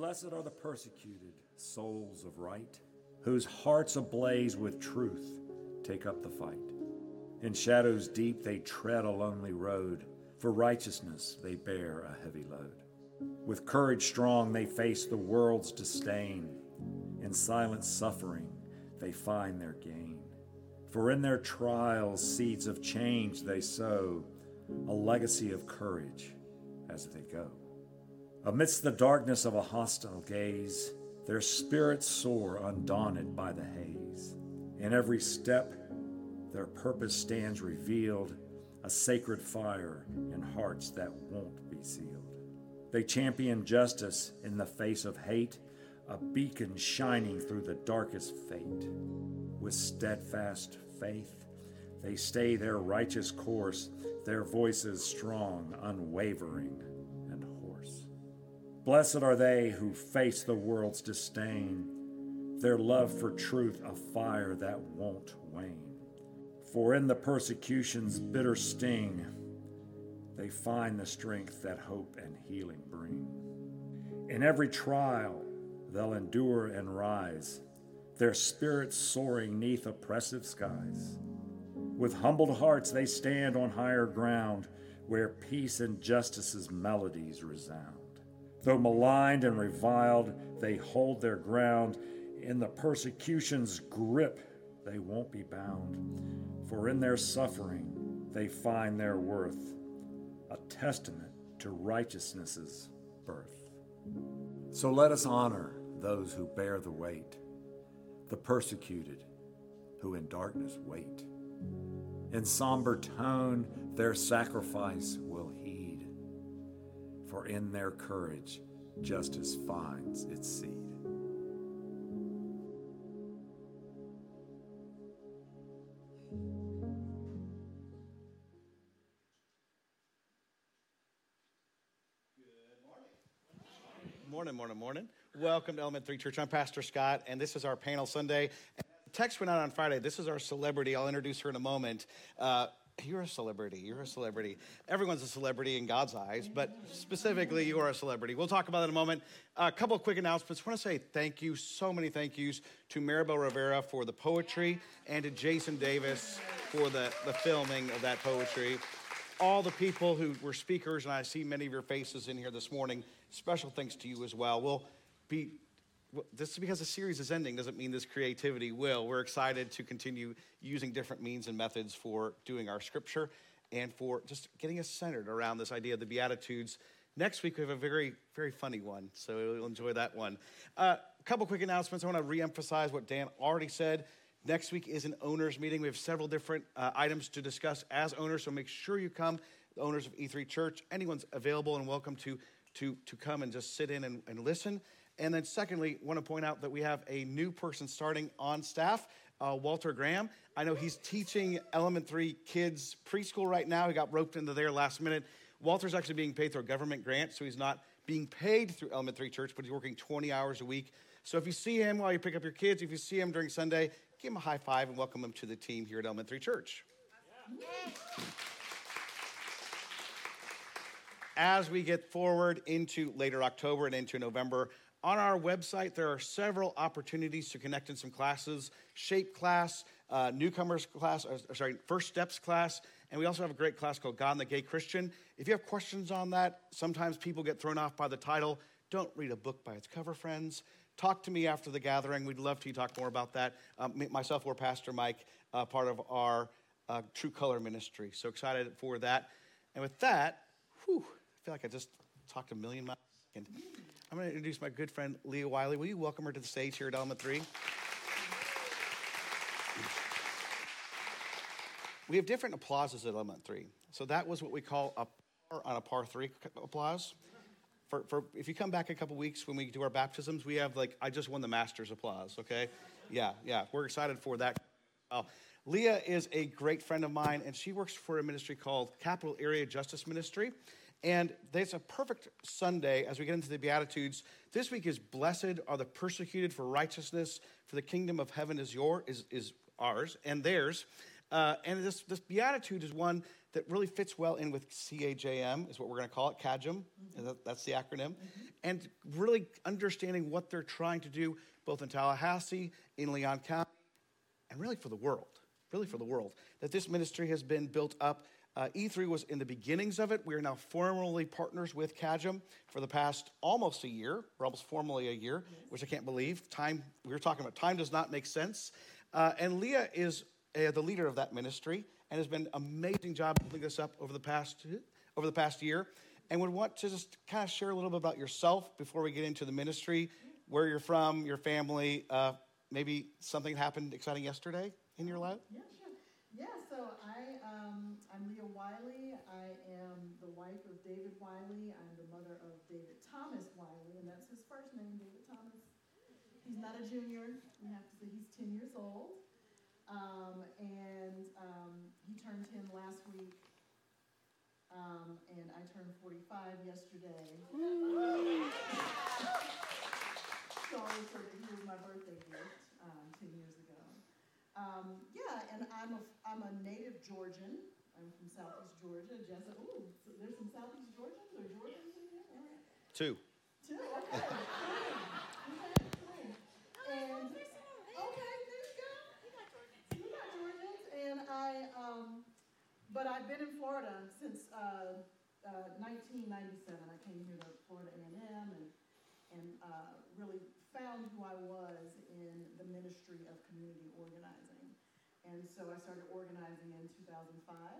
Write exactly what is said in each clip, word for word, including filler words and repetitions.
Blessed are the persecuted, souls of right, whose hearts ablaze with truth take up the fight. In shadows deep they tread a lonely road. For righteousness they bear a heavy load. With courage strong they face the world's disdain. In silent suffering they find their gain. For in their trials seeds of change they sow, a legacy of courage as they go. Amidst the darkness of a hostile gaze, their spirits soar undaunted by the haze. In every step their purpose stands revealed, a sacred fire in hearts that won't be sealed. They champion justice in the face of hate, a beacon shining through the darkest fate. With steadfast faith, they stay their righteous course, their voices strong, unwavering, and hoarse. Blessed are they who face the world's disdain, their love for truth a fire that won't wane. For in the persecution's bitter sting, they find the strength that hope and healing bring. In every trial, they'll endure and rise, their spirits soaring 'neath oppressive skies. With humbled hearts, they stand on higher ground, where peace and justice's melodies resound. Though maligned and reviled, they hold their ground. In the persecution's grip, they won't be bound. For in their suffering, they find their worth, a testament to righteousness's birth. So let us honor those who bear the weight, the persecuted who in darkness wait. In somber tone, their sacrifice will heed, for in their courage, justice finds its seed. Morning, morning, morning. Welcome to Element three Church. I'm Pastor Scott, and this is our panel Sunday. And the text went out on Friday. This is our celebrity. I'll introduce her in a moment. Uh, you're a celebrity. You're a celebrity. Everyone's a celebrity in God's eyes, but specifically, you are a celebrity. We'll talk about that in a moment. A couple of quick announcements. I want to say thank you, so many thank yous, to Maribel Rivera for the poetry and to Jason Davis for the, the filming of that poetry. All the people who were speakers, and I see many of your faces in here this morning, special thanks to you as well. We'll be, just because the series is ending doesn't mean this creativity will. We're excited to continue using different means and methods for doing our scripture and for just getting us centered around this idea of the Beatitudes. Next week, we have a very, very funny one, so you'll enjoy that one. Uh, a couple quick announcements. I want to reemphasize what Dan already said. Next week is an owners meeting. We have several different uh, items to discuss as owners, so make sure you come. The owners of E three Church, anyone's available and welcome to, to, to come and just sit in and, and listen. And then secondly, want to point out that we have a new person starting on staff, uh, Walter Graham. I know he's teaching Element three kids preschool right now. He got roped into there last minute. Walter's actually being paid through a government grant, so he's not being paid through Element three Church, but he's working twenty hours a week. So if you see him while you pick up your kids, if you see him during Sunday, give him a high five and welcome him to the team here at Element three Church. Yeah. As we get forward into later October and into November, on our website, there are several opportunities to connect in some classes, shape class, uh, newcomers class, or, sorry, first steps class. And we also have a great class called God and the Gay Christian. If you have questions on that, sometimes people get thrown off by the title. Don't read a book by its cover, friends. Talk to me after the gathering. We'd love to talk more about that. Um, myself or Pastor Mike, uh, part of our uh, True Color ministry. So excited for that. And with that, whew, I feel like I just talked a million miles. And I'm going to introduce my good friend, Leah Wiley. Will you welcome her to the stage here at Element three? We have different applauses at Element three. So that was what we call a par on a par three applause. For, for if you come back a couple weeks when we do our baptisms, we have like, I just won the master's applause, okay? Yeah, yeah, we're excited for that. Oh, Leah is a great friend of mine, and she works for a ministry called Capital Area Justice Ministry. And it's a perfect Sunday as we get into the Beatitudes. This week is blessed are the persecuted for righteousness, for the kingdom of heaven is your, is, is ours and theirs. Uh, and this, this Beatitude is one that really fits well in with C A J M, is what we're going to call it, C A J M. Mm-hmm. That's the acronym. Mm-hmm. and really understanding what they're trying to do, both in Tallahassee, in Leon County, and really for the world, really for the world, that this ministry has been built up. Uh, E three was in the beginnings of it. We are now formally partners with C A J M for the past almost a year, or almost formally a year, which I can't believe. Time, we were talking about time does not make sense. Uh, and Leah is uh, the leader of that ministry and has been an amazing job building this up over the past over the past year. And would want to just kind of share a little bit about yourself before we get into the ministry, where you're from, your family, uh, maybe something happened exciting yesterday in your life? Yeah, sure. Yeah, so I, um, I'm Leah Wiley. I am the wife of David Wiley. I'm the mother of David Thomas Wiley, and that's his first name, David Thomas. He's not a junior. We have to say he's ten years old. Um, and um, he turned ten last week. Um, and I turned forty-five yesterday. So he was my birthday gift um, ten years ago. Um, yeah, and I'm a, I'm a native Georgian. I'm from Southeast Georgia. Jessica, ooh, so there's some Southeast Georgians or Georgians in here? Right. Two. Two, okay. Three. And, okay, there you go. You got Georgians. You got Georgians. And I... Um, But I've been in Florida since uh, uh, nineteen ninety-seven. I came here to Florida A and M and, and uh, really found who I was in the ministry of community organizing. And so I started organizing in two thousand five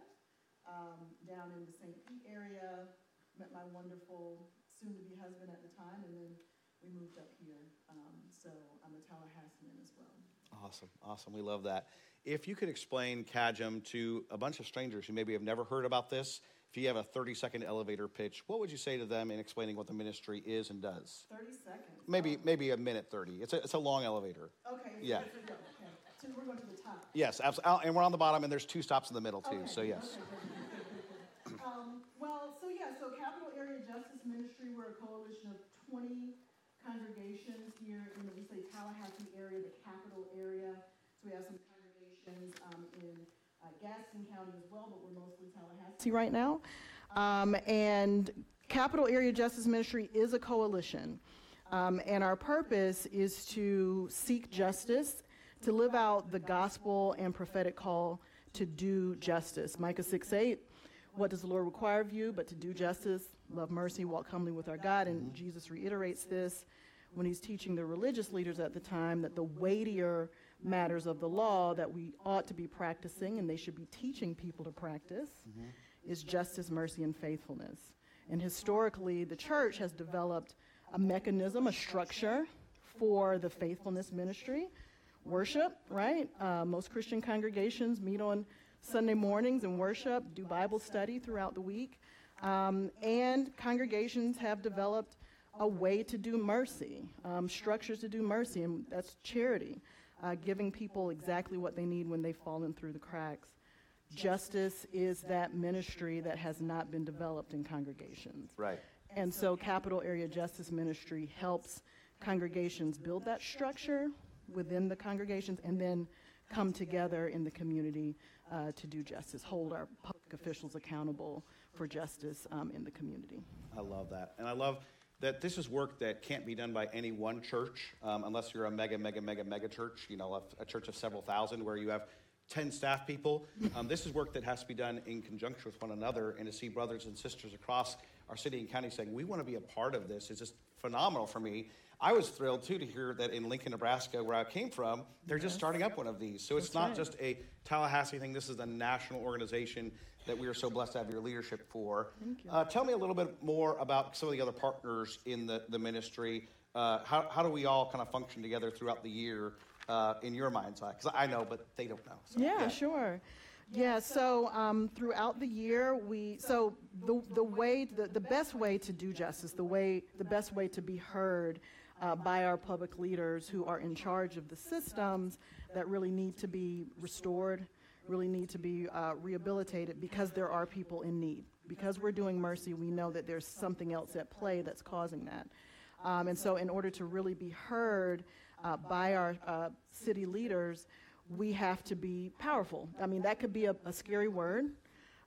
um, down in the Saint Pete area, met my wonderful soon-to-be husband at the time, and then we moved up here. Um, so I'm a Tallahassean as well. Awesome, awesome. We love that. If you could explain C A J M to a bunch of strangers who maybe have never heard about this, if you have a thirty-second elevator pitch, what would you say to them in explaining what the ministry is and does? thirty seconds. Maybe oh. maybe a minute thirty. It's a, it's a long elevator. Okay. Yeah. Okay. So we're going to the top. Yes, absolutely. And we're on the bottom, and there's two stops in the middle, too. Okay. So, yes. Okay. um, well, so, yeah, so Capital Area Justice Ministry, we're a coalition of twenty congregations here in the we say Tallahassee area, the Capital Area. So we have some congregations um, in uh, Gaston County as well, but we're mostly Tallahassee right now. Um, and Capital Area Justice Ministry is a coalition. Um, and our purpose is to seek justice, to live out the gospel and prophetic call to do justice. Micah six eight, what does the Lord require of you but to do justice, love mercy, walk humbly with our God? And Jesus reiterates this when he's teaching the religious leaders at the time that the weightier matters of the law that we ought to be practicing and they should be teaching people to practice mm-hmm. is justice, mercy, and faithfulness. And historically, the church has developed a mechanism, a structure for the faithfulness ministry, worship, right? Uh, most Christian congregations meet on Sunday mornings and worship, do Bible study throughout the week. Um, and congregations have developed a way to do mercy, um, structures to do mercy, and that's charity, uh, giving people exactly what they need when they've fallen through the cracks. Justice is that ministry that has not been developed in congregations. Right. And so Capital Area Justice Ministry helps congregations build that structure within the congregations and then come together in the community uh, to do justice, hold our public officials accountable for justice um, in the community. I love that. And I love that this is work that can't be done by any one church, um, unless you're a mega, mega, mega, mega church, you know, a, a church of several thousand where you have ten staff people. Um, this is work that has to be done in conjunction with one another, and to see brothers and sisters across our city and county saying, we want to be a part of this, is just phenomenal for me. I was thrilled, too, to hear that in Lincoln, Nebraska, where I came from, they're yes. just starting up one of these. So it's That's not right. just a Tallahassee thing. This is a national organization that we are so blessed to have your leadership for. Thank you. Uh, tell me a little bit more about some of the other partners in the, the ministry. Uh, how, how do we all kind of function together throughout the year uh, in your mind's eye? Because I know, but they don't know. So, yeah, yeah, sure. Yeah, so um, throughout the year, we, so the the way, the, the best way to do justice, the way, the best way to be heard uh, by our public leaders who are in charge of the systems that really need to be restored, really need to be uh, rehabilitated because there are people in need. Because we're doing mercy, we know that there's something else at play that's causing that. Um, and so in order to really be heard uh, by our uh, city leaders, we have to be powerful. I mean, that could be a, a scary word.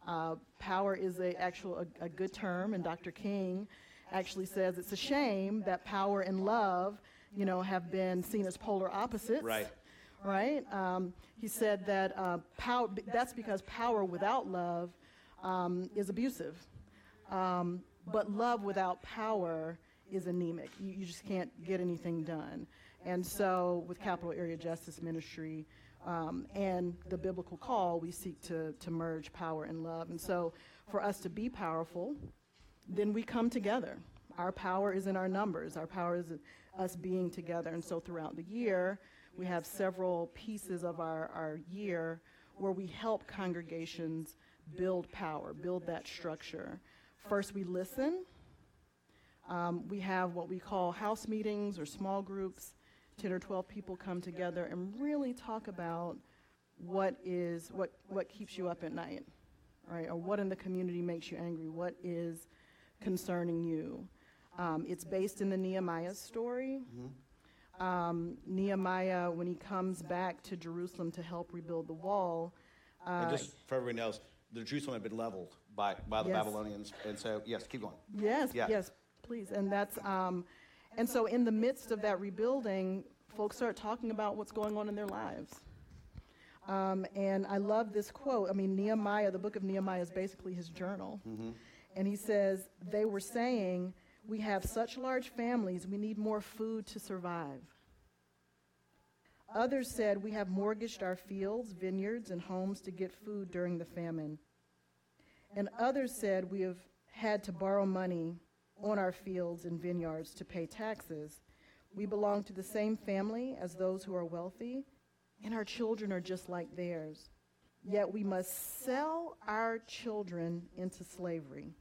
Uh, power is a actual a, a good term, and Doctor King actually says it's a shame that power and love, you know, have been seen as polar opposites. Right. Right. Um, he said that uh, power. That's because power without love um, is abusive, um, but love without power is anemic. You, you just can't get anything done. And so, with Capital Area Justice Ministry um, and the biblical call, we seek to to merge power and love. And so, for us to be powerful, then we come together. Our power is in our numbers. Our power is in us being together. And so, throughout the year, we have several pieces of our, our year where we help congregations build power, build that structure. First, we listen. Um, we have what we call house meetings or small groups. ten or twelve people come together and really talk about what is what, what keeps you up at night, right? Or what in the community makes you angry, what is concerning you. Um, it's based in the Nehemiah story. Mm-hmm. Um, Nehemiah, when he comes back to Jerusalem to help rebuild the wall. Uh, and just for everyone else, the Jerusalem had been leveled by, by the yes. Babylonians. And so, yes, keep going. Yes, yeah. yes, please. And that's, um, and so in the midst of that rebuilding, folks start talking about what's going on in their lives. Um, and I love this quote. I mean, Nehemiah, the book of Nehemiah is basically his journal. Mm-hmm. And he says, they were saying, we have such large families, we need more food to survive. Others said, we have mortgaged our fields, vineyards, and homes to get food during the famine. And others said, we have had to borrow money on our fields and vineyards to pay taxes. We belong to the same family as those who are wealthy, and our children are just like theirs. Yet we must sell our children into slavery.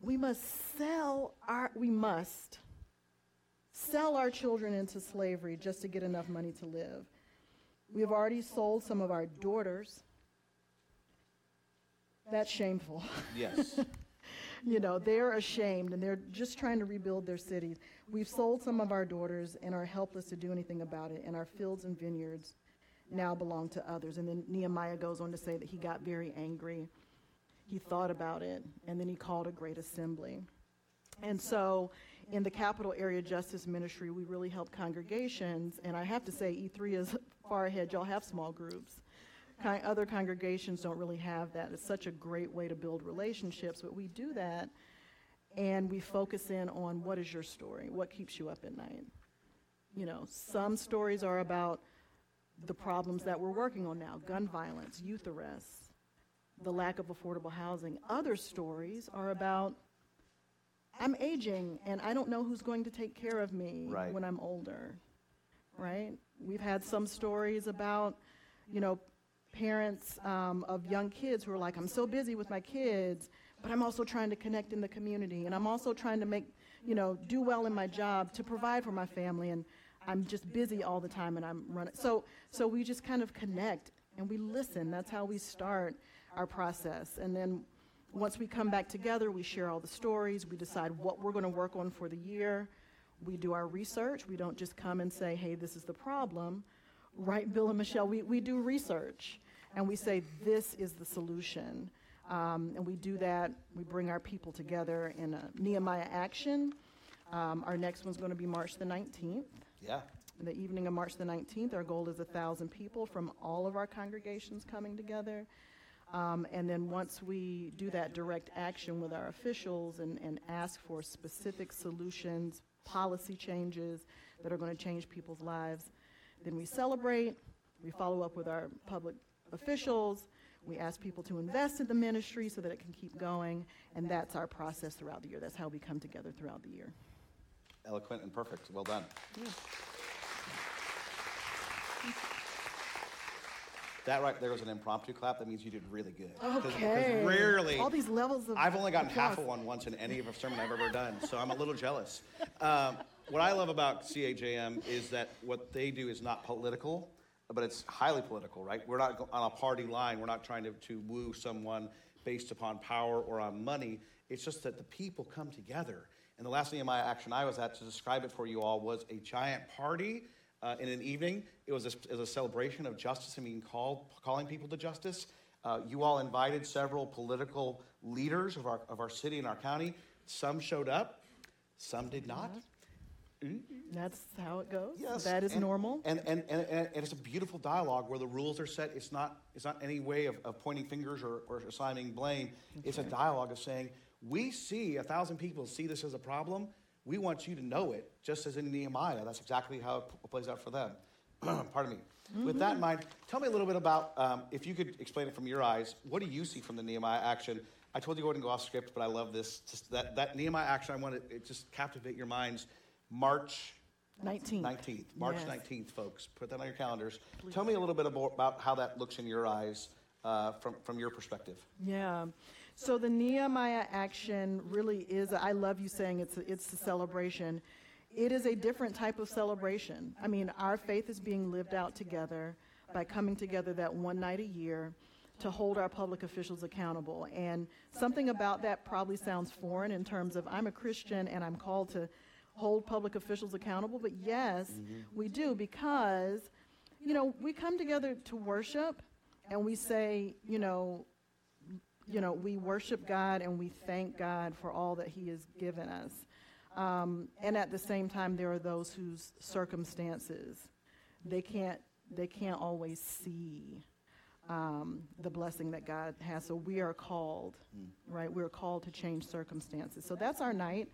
We must sell our, we must sell our children into slavery just to get enough money to live. We have already sold some of our daughters. That's shameful. Yes. You know, they're ashamed, and they're just trying to rebuild their cities. We've sold some of our daughters and are helpless to do anything about it, and our fields and vineyards now belong to others. And then Nehemiah goes on to say that he got very angry. He thought about it, and then he called a great assembly. And so in the Capital Area Justice Ministry, we really help congregations. And I have to say, E three is far ahead. Y'all have small groups. Con- other congregations don't really have that. It's such a great way to build relationships. But we do that, and we focus in on what is your story, what keeps you up at night. You know, some stories are about the problems that we're working on now, gun violence, youth arrests, the lack of affordable housing. Other stories are about, I'm aging, and I don't know who's going to take care of me right. when I'm older, right? We've had some stories about, you know, parents um, of young kids who are like, I'm so busy with my kids, but I'm also trying to connect in the community, and I'm also trying to make, you know, do well in my job to provide for my family, and I'm just busy all the time, and I'm running. So, so we just kind of connect, and we listen. That's how we start our process. And then once we come back together, we share all the stories, we decide what we're going to work on for the year, we do our research. We don't just come and say, hey, this is the problem, right, Bill and Michelle? We, we do research, and we say, this is the solution. Um, and we do that, we bring our people together in a Nehemiah action. Um, our next one's going to be March the nineteenth. Yeah. In the evening of March the nineteenth, our goal is one thousand people from all of our congregations coming together. Um, and then once we do that direct action with our officials and, and ask for specific solutions, policy changes that are going to change people's lives, then we celebrate, we follow up with our public officials, we ask people to invest in the ministry so that it can keep going, and that's our process throughout the year. That's how we come together throughout the year. Eloquent and perfect. Well done. Yeah. That right there was an impromptu clap. That means you did really good. Okay. Because rarely, all these levels of I've only gotten applause. Half of one once in any of a sermon I've ever done, so I'm a little jealous. Um, what I love about C A J M is that what they do is not political, but it's highly political, right? We're not on a party line. We're not trying to, to woo someone based upon power or on money. It's just that the people come together. And the last Nehemiah action I was at, to describe it for you all, was a giant party. Uh, in an evening, it was, a, it was a celebration of justice and being called, calling people to justice. Uh, you all invited several political leaders of our of our city and our county. Some showed up, some did not. That's how it goes. Yes, that is and, normal. And and, and and and it's a beautiful dialogue where the rules are set. It's not it's not any way of, of pointing fingers or, or assigning blame. Okay. It's a dialogue of saying, we see a thousand people see this as a problem. We want you to know it, just as in Nehemiah. That's exactly how it p- plays out for them. Pardon me. Mm-hmm. With that in mind, tell me a little bit about, um, if you could explain it from your eyes, what do you see from the Nehemiah action? I told you to go ahead and go off script, but I love this. Just that, that Nehemiah action, I want to it just captivate your minds. March nineteenth. nineteenth. March yes. nineteenth, folks. Put that on your calendars. Please. Tell me a little bit about how that looks in your eyes uh, from, from your perspective. Yeah. So the Nehemiah action really is, I love you saying it's a, it's a celebration. It is a different type of celebration. I mean, our faith is being lived out together by coming together that one night a year to hold our public officials accountable. And something about that probably sounds foreign in terms of I'm a Christian and I'm called to hold public officials accountable, but yes, mm-hmm. we do, because, you know, we come together to worship and we say, you know, you know, we worship God and we thank God for all that he has given us. Um, and at the same time, there are those whose circumstances, they can't, they can't always see um, the blessing that God has. So we are called, mm. right? We're called to change circumstances. So that's our night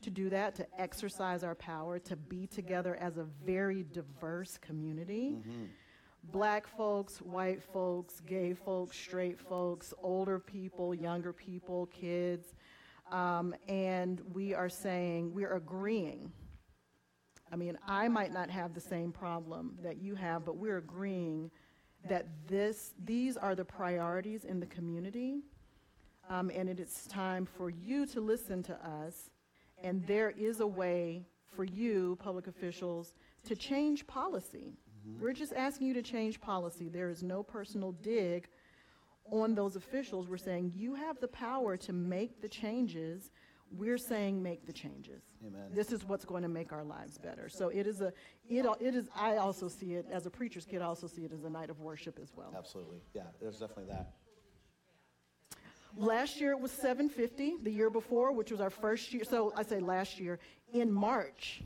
to do that, to exercise our power, to be together as a very diverse community. Mm-hmm. Black folks, white folks, gay folks, straight folks, older people, younger people, kids. Um, and we are saying, we're agreeing. I mean, I might not have the same problem that you have, but we're agreeing that this, these are the priorities in the community. Um, and it is time for you to listen to us. And there is a way for you, public officials, to change policy. We're just asking you to change policy. There is no personal dig on those officials. We're saying you have the power to make the changes. We're saying make the changes. Amen. This is what's going to make our lives better. So it is a, it it is. I also see it as a preacher's kid. I also see it as a night of worship as well. Absolutely, yeah. There's definitely that. Last year it was seven fifty. The year before, which was our first year. So I say last year in March.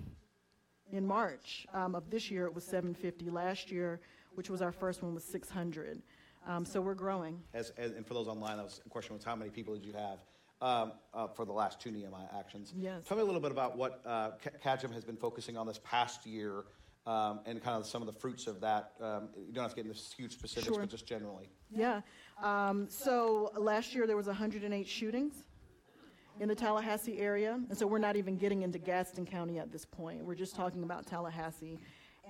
In March um, of this year, it was seven fifty. Last year, which was our first one, was six hundred. Um, so we're growing. As, as and for those online, that was the question was how many people did you have um, uh, for the last two Nehemiah actions? Yes. Tell me a little bit about what uh, C A J M has been focusing on this past year um, and kind of some of the fruits of that. Um, you don't have to get into huge specifics, sure. but just generally. Yeah. Um, so last year, there was one hundred eight shootings in the Tallahassee area, and so we're not even getting into Gaston County at this point. We're just talking about Tallahassee,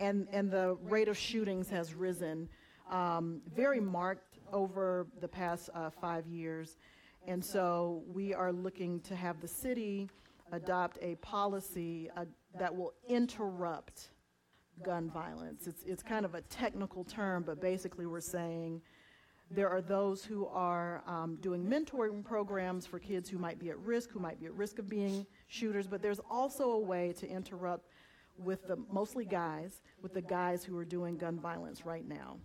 and and the rate of shootings has risen um, very marked over the past uh, five years, and so we are looking to have the city adopt a policy uh, that will interrupt gun violence. It's it's kind of a technical term, but basically we're saying there are those who are um, doing mentoring programs for kids who might be at risk, who might be at risk of being shooters, but there's also a way to interrupt with the, mostly guys, with the guys who are doing gun violence right now,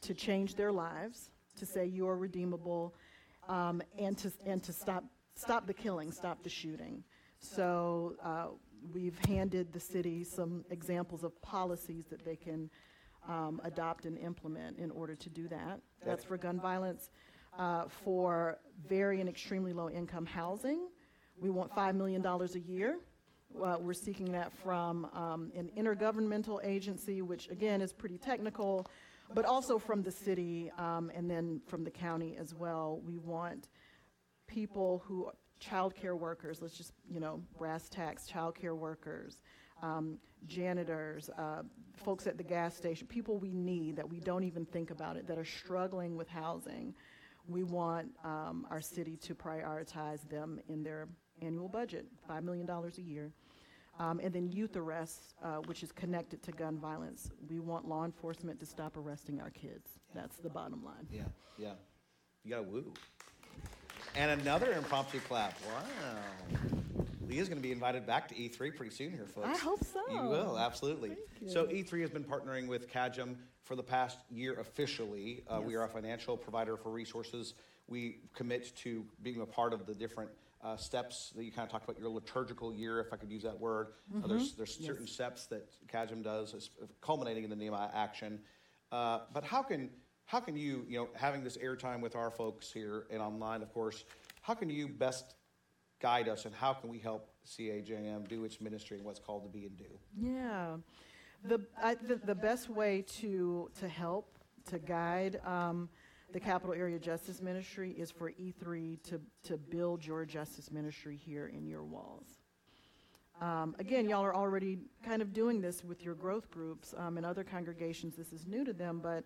to change their lives, to say you are redeemable, um, and to and to stop, stop the killing, stop the shooting. So uh, we've handed the city some examples of policies that they can Um, adopt and implement in order to do that. That's for gun violence. Uh, for very and extremely low income housing, we want five million dollars a year. Uh, we're seeking that from um, an intergovernmental agency, which again is pretty technical, but also from the city um, and then from the county as well. We want people who are child care workers, let's just, you know, brass tacks, child care workers, Um, janitors, uh, folks at the gas station, people we need that we don't even think about it, that are struggling with housing. We want um, our city to prioritize them in their annual budget, five million dollars a year. Um, and then youth arrests, uh, which is connected to gun violence. We want law enforcement to stop arresting our kids. That's the bottom line. Yeah, yeah. You gotta woo. And another impromptu clap. Wow. Leah's going to be invited back to E three pretty soon here, folks. I hope so. You will, absolutely. You. So E three has been partnering with C A J M for the past year officially. Uh, yes. We are a financial provider for resources. We commit to being a part of the different uh, steps that you kind of talked about, your liturgical year, if I could use that word. Mm-hmm. Uh, there's there's yes. certain steps that C A J M does, culminating in the Nehemiah action. Uh, but how can how can you, you know, having this airtime with our folks here and online, of course, how can you best guide us, and how can we help C A J M do its ministry and what's called to be and do? Yeah, the I, the, the best way to to help, to guide um, the Capital Area Justice Ministry is for E three to, to build your justice ministry here in your walls. Um, again, y'all are already kind of doing this with your growth groups. Um, in other congregations, this is new to them, but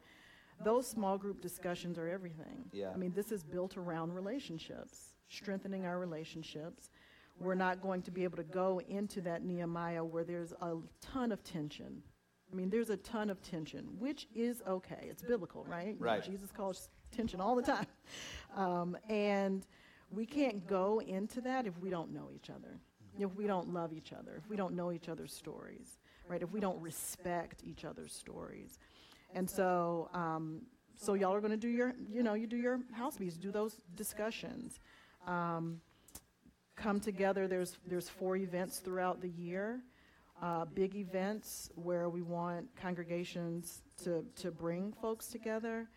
those small group discussions are everything. Yeah. I mean, this is built around relationships, strengthening our relationships. We're not going to be able to go into that Nehemiah where there's a ton of tension. I mean, there's a ton of tension, which is okay. It's biblical, right? Right. You know, Jesus calls tension all the time. Um, and we can't go into that if we don't know each other, if we don't love each other, if we don't know each other's stories, right? If we don't respect each other's stories. And so, um, so y'all are going to do your, you know, you do your house meetings, do those discussions, um, come together. There's there's four events throughout the year, uh, big events where we want congregations to to bring folks together,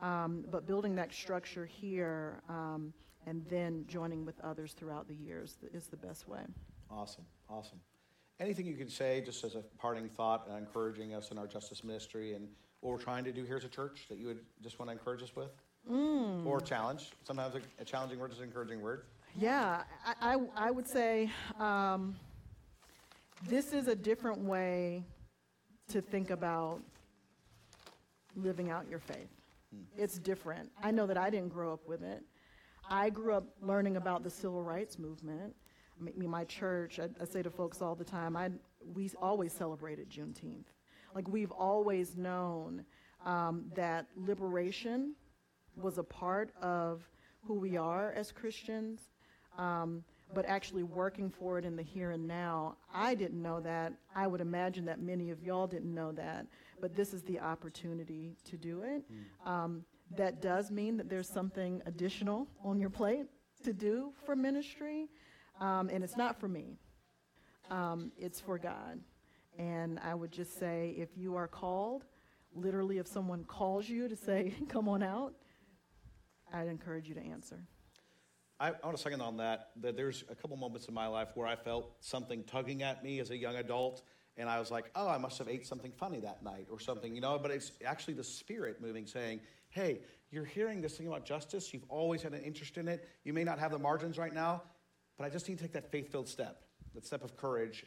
um, but building that structure here um, and then joining with others throughout the years is the best way. Awesome, awesome. Anything you can say just as a parting thought and encouraging us in our justice ministry and what we're trying to do here as a church that you would just want to encourage us with? Mm. Or challenge. Sometimes a, a challenging word is an encouraging word. Yeah, I, I, I would say um, this is a different way to think about living out your faith. Mm. It's different. I know that I didn't grow up with it. I grew up learning about the civil rights movement. I mean, my church, I, I say to folks all the time, I we always celebrated Juneteenth. Like, we've always known um, that liberation was a part of who we are as Christians, um, but actually working for it in the here and now. I didn't know that. I would imagine that many of y'all didn't know that, but this is the opportunity to do it. Um, that does mean that there's something additional on your plate to do for ministry. Um, and it's not for me. Um, it's for God. And I would just say, if you are called, literally if someone calls you to say, come on out, I'd encourage you to answer. I, I want to second on that, that there's a couple moments in my life where I felt something tugging at me as a young adult, and I was like, oh, I must have ate something funny that night or something, you know, but it's actually the Spirit moving, saying, hey, you're hearing this thing about justice. You've always had an interest in it. You may not have the margins right now, but I just need to take that faith-filled step, that step of courage.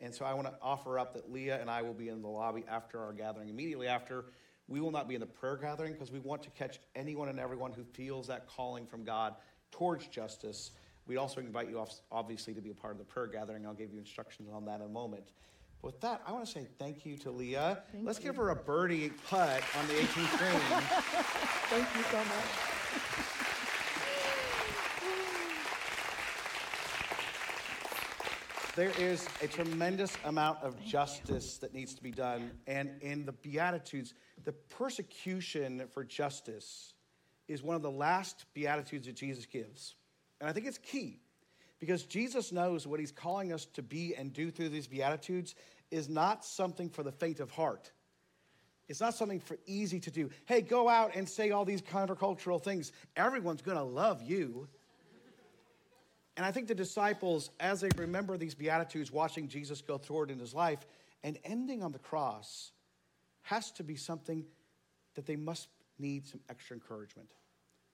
And so I want to offer up that Leah and I will be in the lobby after our gathering. Immediately after, we will not be in the prayer gathering because we want to catch anyone and everyone who feels that calling from God towards justice. We also invite you, obviously, to be a part of the prayer gathering. I'll give you instructions on that in a moment. But with that, I want to say thank you to Leah. Thank Let's you. give her a birdie putt on the eighteenth green. Thank you so much. There is a tremendous amount of justice that needs to be done. And in the Beatitudes, the persecution for justice is one of the last Beatitudes that Jesus gives. And I think it's key because Jesus knows what he's calling us to be and do through these Beatitudes is not something for the faint of heart. It's not something for easy to do. Hey, go out and say all these countercultural things. Everyone's going to love you. And I think the disciples, as they remember these Beatitudes, watching Jesus go forward in his life and ending on the cross, has to be something that they must need some extra encouragement.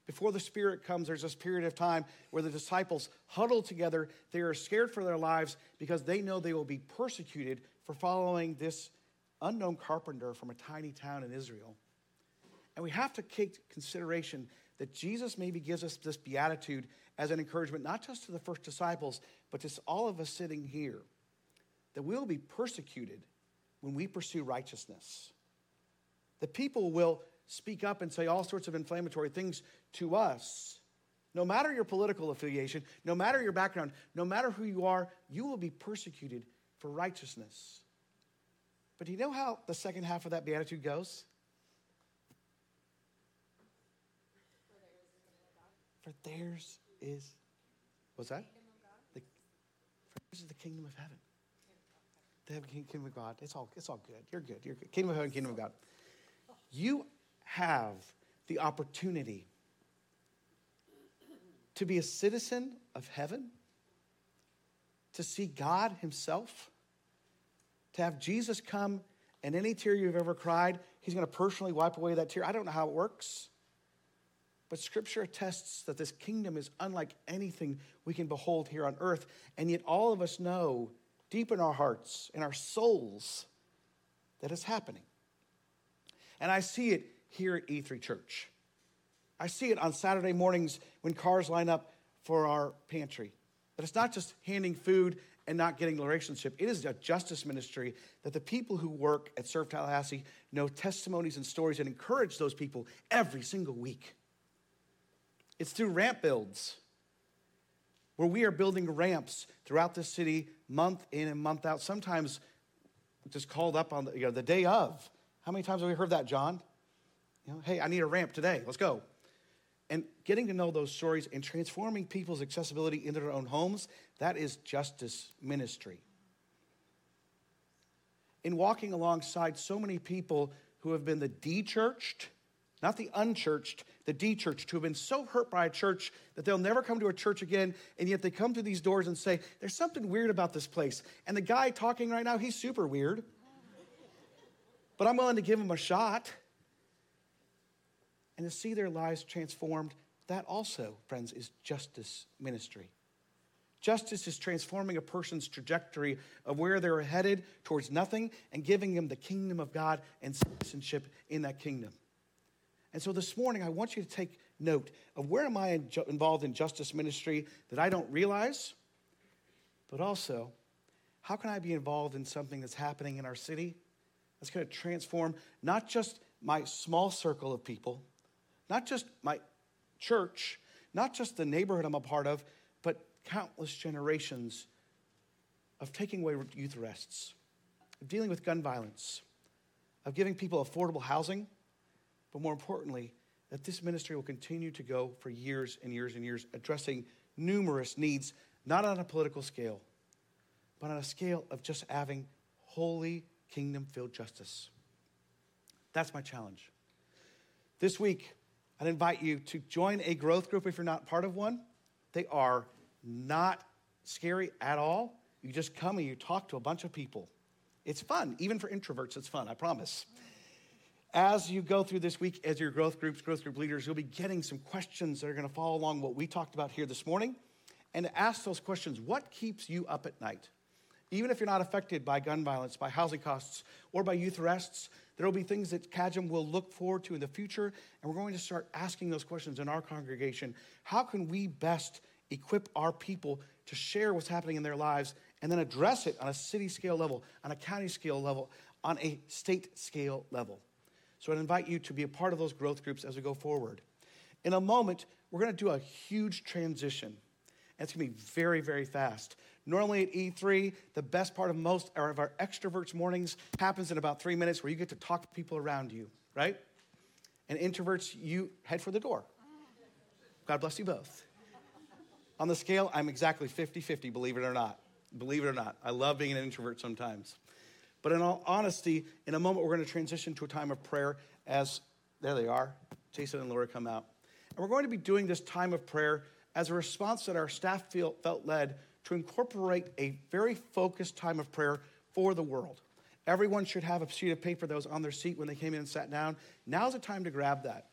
Before the Spirit comes, there's this period of time where the disciples huddle together. They are scared for their lives because they know they will be persecuted for following this unknown carpenter from a tiny town in Israel. And we have to take consideration that Jesus maybe gives us this beatitude as an encouragement, not just to the first disciples, but to all of us sitting here, that we'll be persecuted when we pursue righteousness. The people will speak up and say all sorts of inflammatory things to us. No matter your political affiliation, no matter your background, no matter who you are, you will be persecuted for righteousness. But do you know how the second half of that beatitude goes? For theirs is, what's that? The, for theirs is the kingdom of heaven. They have the kingdom of God. It's all, it's all good. You're good. You're good. Kingdom of heaven, kingdom of God. You have the opportunity to be a citizen of heaven, to see God himself, to have Jesus come, and any tear you've ever cried, he's going to personally wipe away that tear. I don't know how it works, but Scripture attests that this kingdom is unlike anything we can behold here on earth, and yet all of us know deep in our hearts, in our souls, that it's happening. And I see it here at E three Church. I see it on Saturday mornings when cars line up for our pantry. But it's not just handing food and not getting the relationship. It is a justice ministry that the people who work at Serve Tallahassee know testimonies and stories and encourage those people every single week. It's through ramp builds, where we are building ramps throughout the city month in and month out, sometimes just called up on the, you know, the day of. How many times have we heard that, John? You know, hey, I need a ramp today. Let's go. And getting to know those stories and transforming people's accessibility into their own homes, that is justice ministry. In walking alongside so many people who have been the de-churched, not the unchurched, the de-churched, who have been so hurt by a church that they'll never come to a church again, and yet they come through these doors and say, there's something weird about this place. And the guy talking right now, he's super weird, but I'm willing to give him a shot. And to see their lives transformed, that also, friends, is justice ministry. Justice is transforming a person's trajectory of where they're headed towards nothing and giving them the kingdom of God and citizenship in that kingdom. And so this morning, I want you to take note of where am I involved in justice ministry that I don't realize, but also, how can I be involved in something that's happening in our city that's going to transform not just my small circle of people, not just my church, not just the neighborhood I'm a part of, but countless generations of taking away youth arrests, of dealing with gun violence, of giving people affordable housing, but more importantly, that this ministry will continue to go for years and years and years, addressing numerous needs, not on a political scale, but on a scale of just having holy kingdom-filled justice. That's my challenge. This week, I'd invite you to join a growth group if you're not part of one. They are not scary at all. You just come and you talk to a bunch of people. It's fun. Even for introverts, it's fun, I promise. As you go through this week, as your growth groups, growth group leaders, you'll be getting some questions that are going to follow along what we talked about here this morning. And to ask those questions, what keeps you up at night? Even if you're not affected by gun violence, by housing costs, or by youth arrests, there will be things that C A J M will look forward to in the future, and we're going to start asking those questions in our congregation. How can we best equip our people to share what's happening in their lives and then address it on a city scale level, on a county scale level, on a state scale level? So I'd invite you to be a part of those growth groups as we go forward. In a moment, we're going to do a huge transition. And it's going to be very, very fast. Normally at E three, the best part of most of our extroverts' mornings happens in about three minutes where you get to talk to people around you, right? And introverts, you head for the door. God bless you both. On the scale, I'm exactly fifty-fifty, believe it or not. Believe it or not. I love being an introvert sometimes. But in all honesty, in a moment, we're going to transition to a time of prayer as, there they are, Jason and Laura come out. And we're going to be doing this time of prayer as a response that our staff feel, felt led to incorporate a very focused time of prayer for the world. Everyone should have a sheet of paper that was on their seat when they came in and sat down. Now's the time to grab that.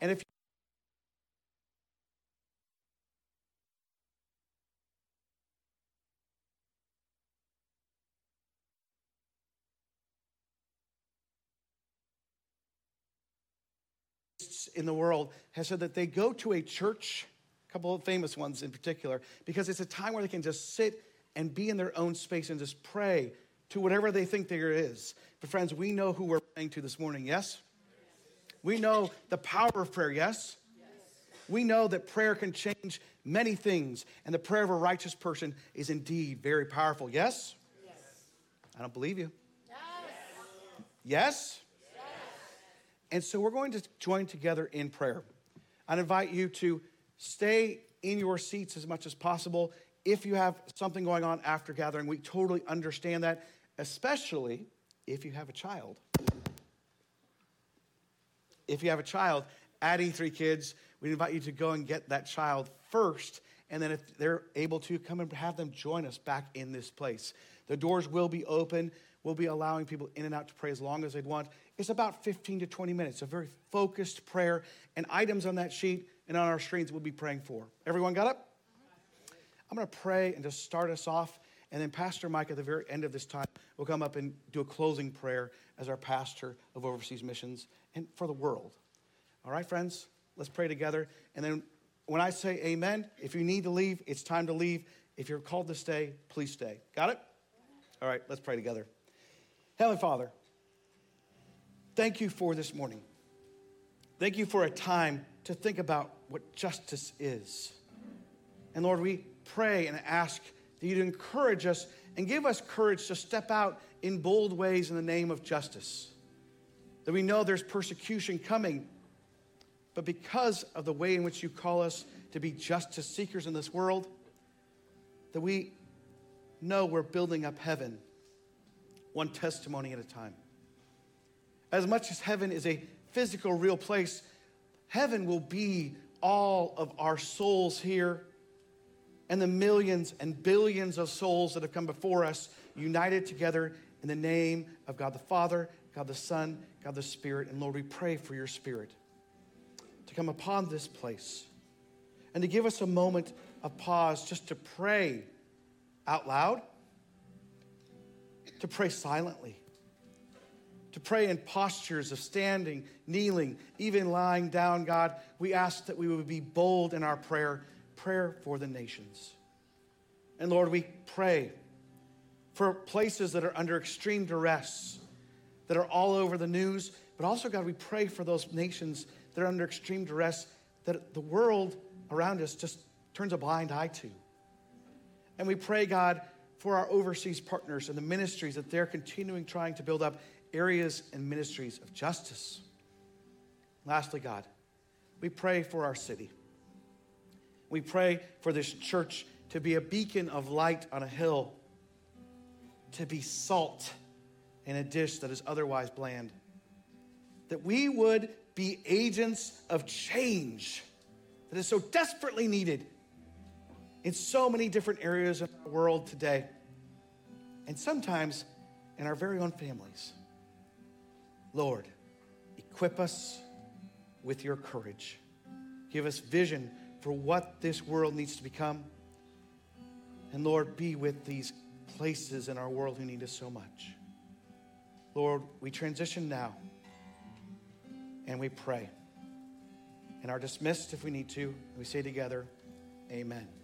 And if you in the world has said that they go to a church, a couple of famous ones in particular, because it's a time where they can just sit and be in their own space and just pray to whatever they think there is. But friends, we know who we're praying to this morning, yes? Yes. We know the power of prayer, yes? Yes? We know that prayer can change many things, and the prayer of a righteous person is indeed very powerful, yes? Yes. I don't believe you. Yes? Yes? Yes. And so we're going to join together in prayer. I'd invite you to Stay in your seats as much as possible. If you have something going on after gathering, we totally understand that, especially if you have a child. If you have a child at E three Kids, we invite you to go and get that child first, and then if they're able to, come and have them join us back in this place. The doors will be open. We'll be allowing people in and out to pray as long as they'd want. It's about fifteen to twenty minutes, a very focused prayer, and items on that sheet and on our screens we'll be praying for. Everyone got up? I'm going to pray and just start us off, and then Pastor Mike, at the very end of this time, will come up and do a closing prayer as our pastor of overseas missions and for the world. All right, friends, let's pray together. And then when I say amen, if you need to leave, it's time to leave. If you're called to stay, please stay. Got it? All right, let's pray together. Heavenly Father, thank you for this morning. Thank you for a time to think about what justice is. And Lord, we pray and ask that you'd encourage us and give us courage to step out in bold ways in the name of justice. That we know there's persecution coming, but because of the way in which you call us to be justice seekers in this world, that we know we're building up heaven one testimony at a time. As much as heaven is a physical, real place, heaven will be all of our souls here and the millions and billions of souls that have come before us, united together in the name of God the Father, God the Son, God the Spirit. And Lord, we pray for your Spirit to come upon this place and to give us a moment of pause just to pray out loud, to pray silently, to pray in postures of standing, kneeling, even lying down. God, we ask that we would be bold in our prayer, prayer for the nations. And Lord, we pray for places that are under extreme duress, that are all over the news, but also, God, we pray for those nations that are under extreme duress, that the world around us just turns a blind eye to. And we pray, God, for our overseas partners and the ministries that they're continuing trying to build up areas and ministries of justice. Lastly, God, we pray for our city. We pray for this church to be a beacon of light on a hill, to be salt in a dish that is otherwise bland, that we would be agents of change that is so desperately needed in so many different areas of the world today, and sometimes in our very own families. Lord, equip us with your courage. Give us vision for what this world needs to become. And Lord, be with these places in our world who need us so much. Lord, we transition now and we pray and are dismissed if we need to. We say together, amen.